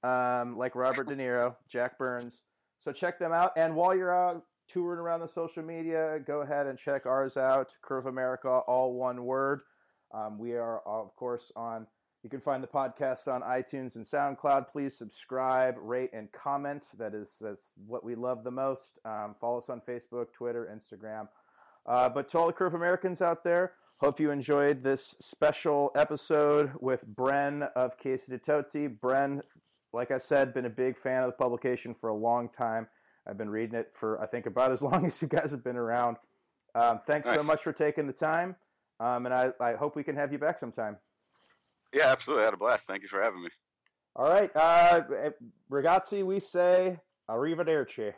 Um, like Robert De Niro, Jack Burns. So check them out. And while you're out touring around the social media, go ahead and check ours out. Curve America, all one word. Um, we are, of course, on. You can find the podcast on iTunes and SoundCloud. Please subscribe, rate, and comment. That is that's what we love the most. Um, follow us on Facebook, Twitter, Instagram. Uh, but to all the Curve Americans out there, hope you enjoyed this special episode with Bren of Case di Totti. Bren, like I said, been a big fan of the publication for a long time. I've been reading it for, I think, about as long as you guys have been around. Um, thanks nice. so much for taking the time, um, and I, I hope we can have you back sometime. Yeah, absolutely. I had a blast. Thank you for having me. All right. Uh, ragazzi, we say arrivederci.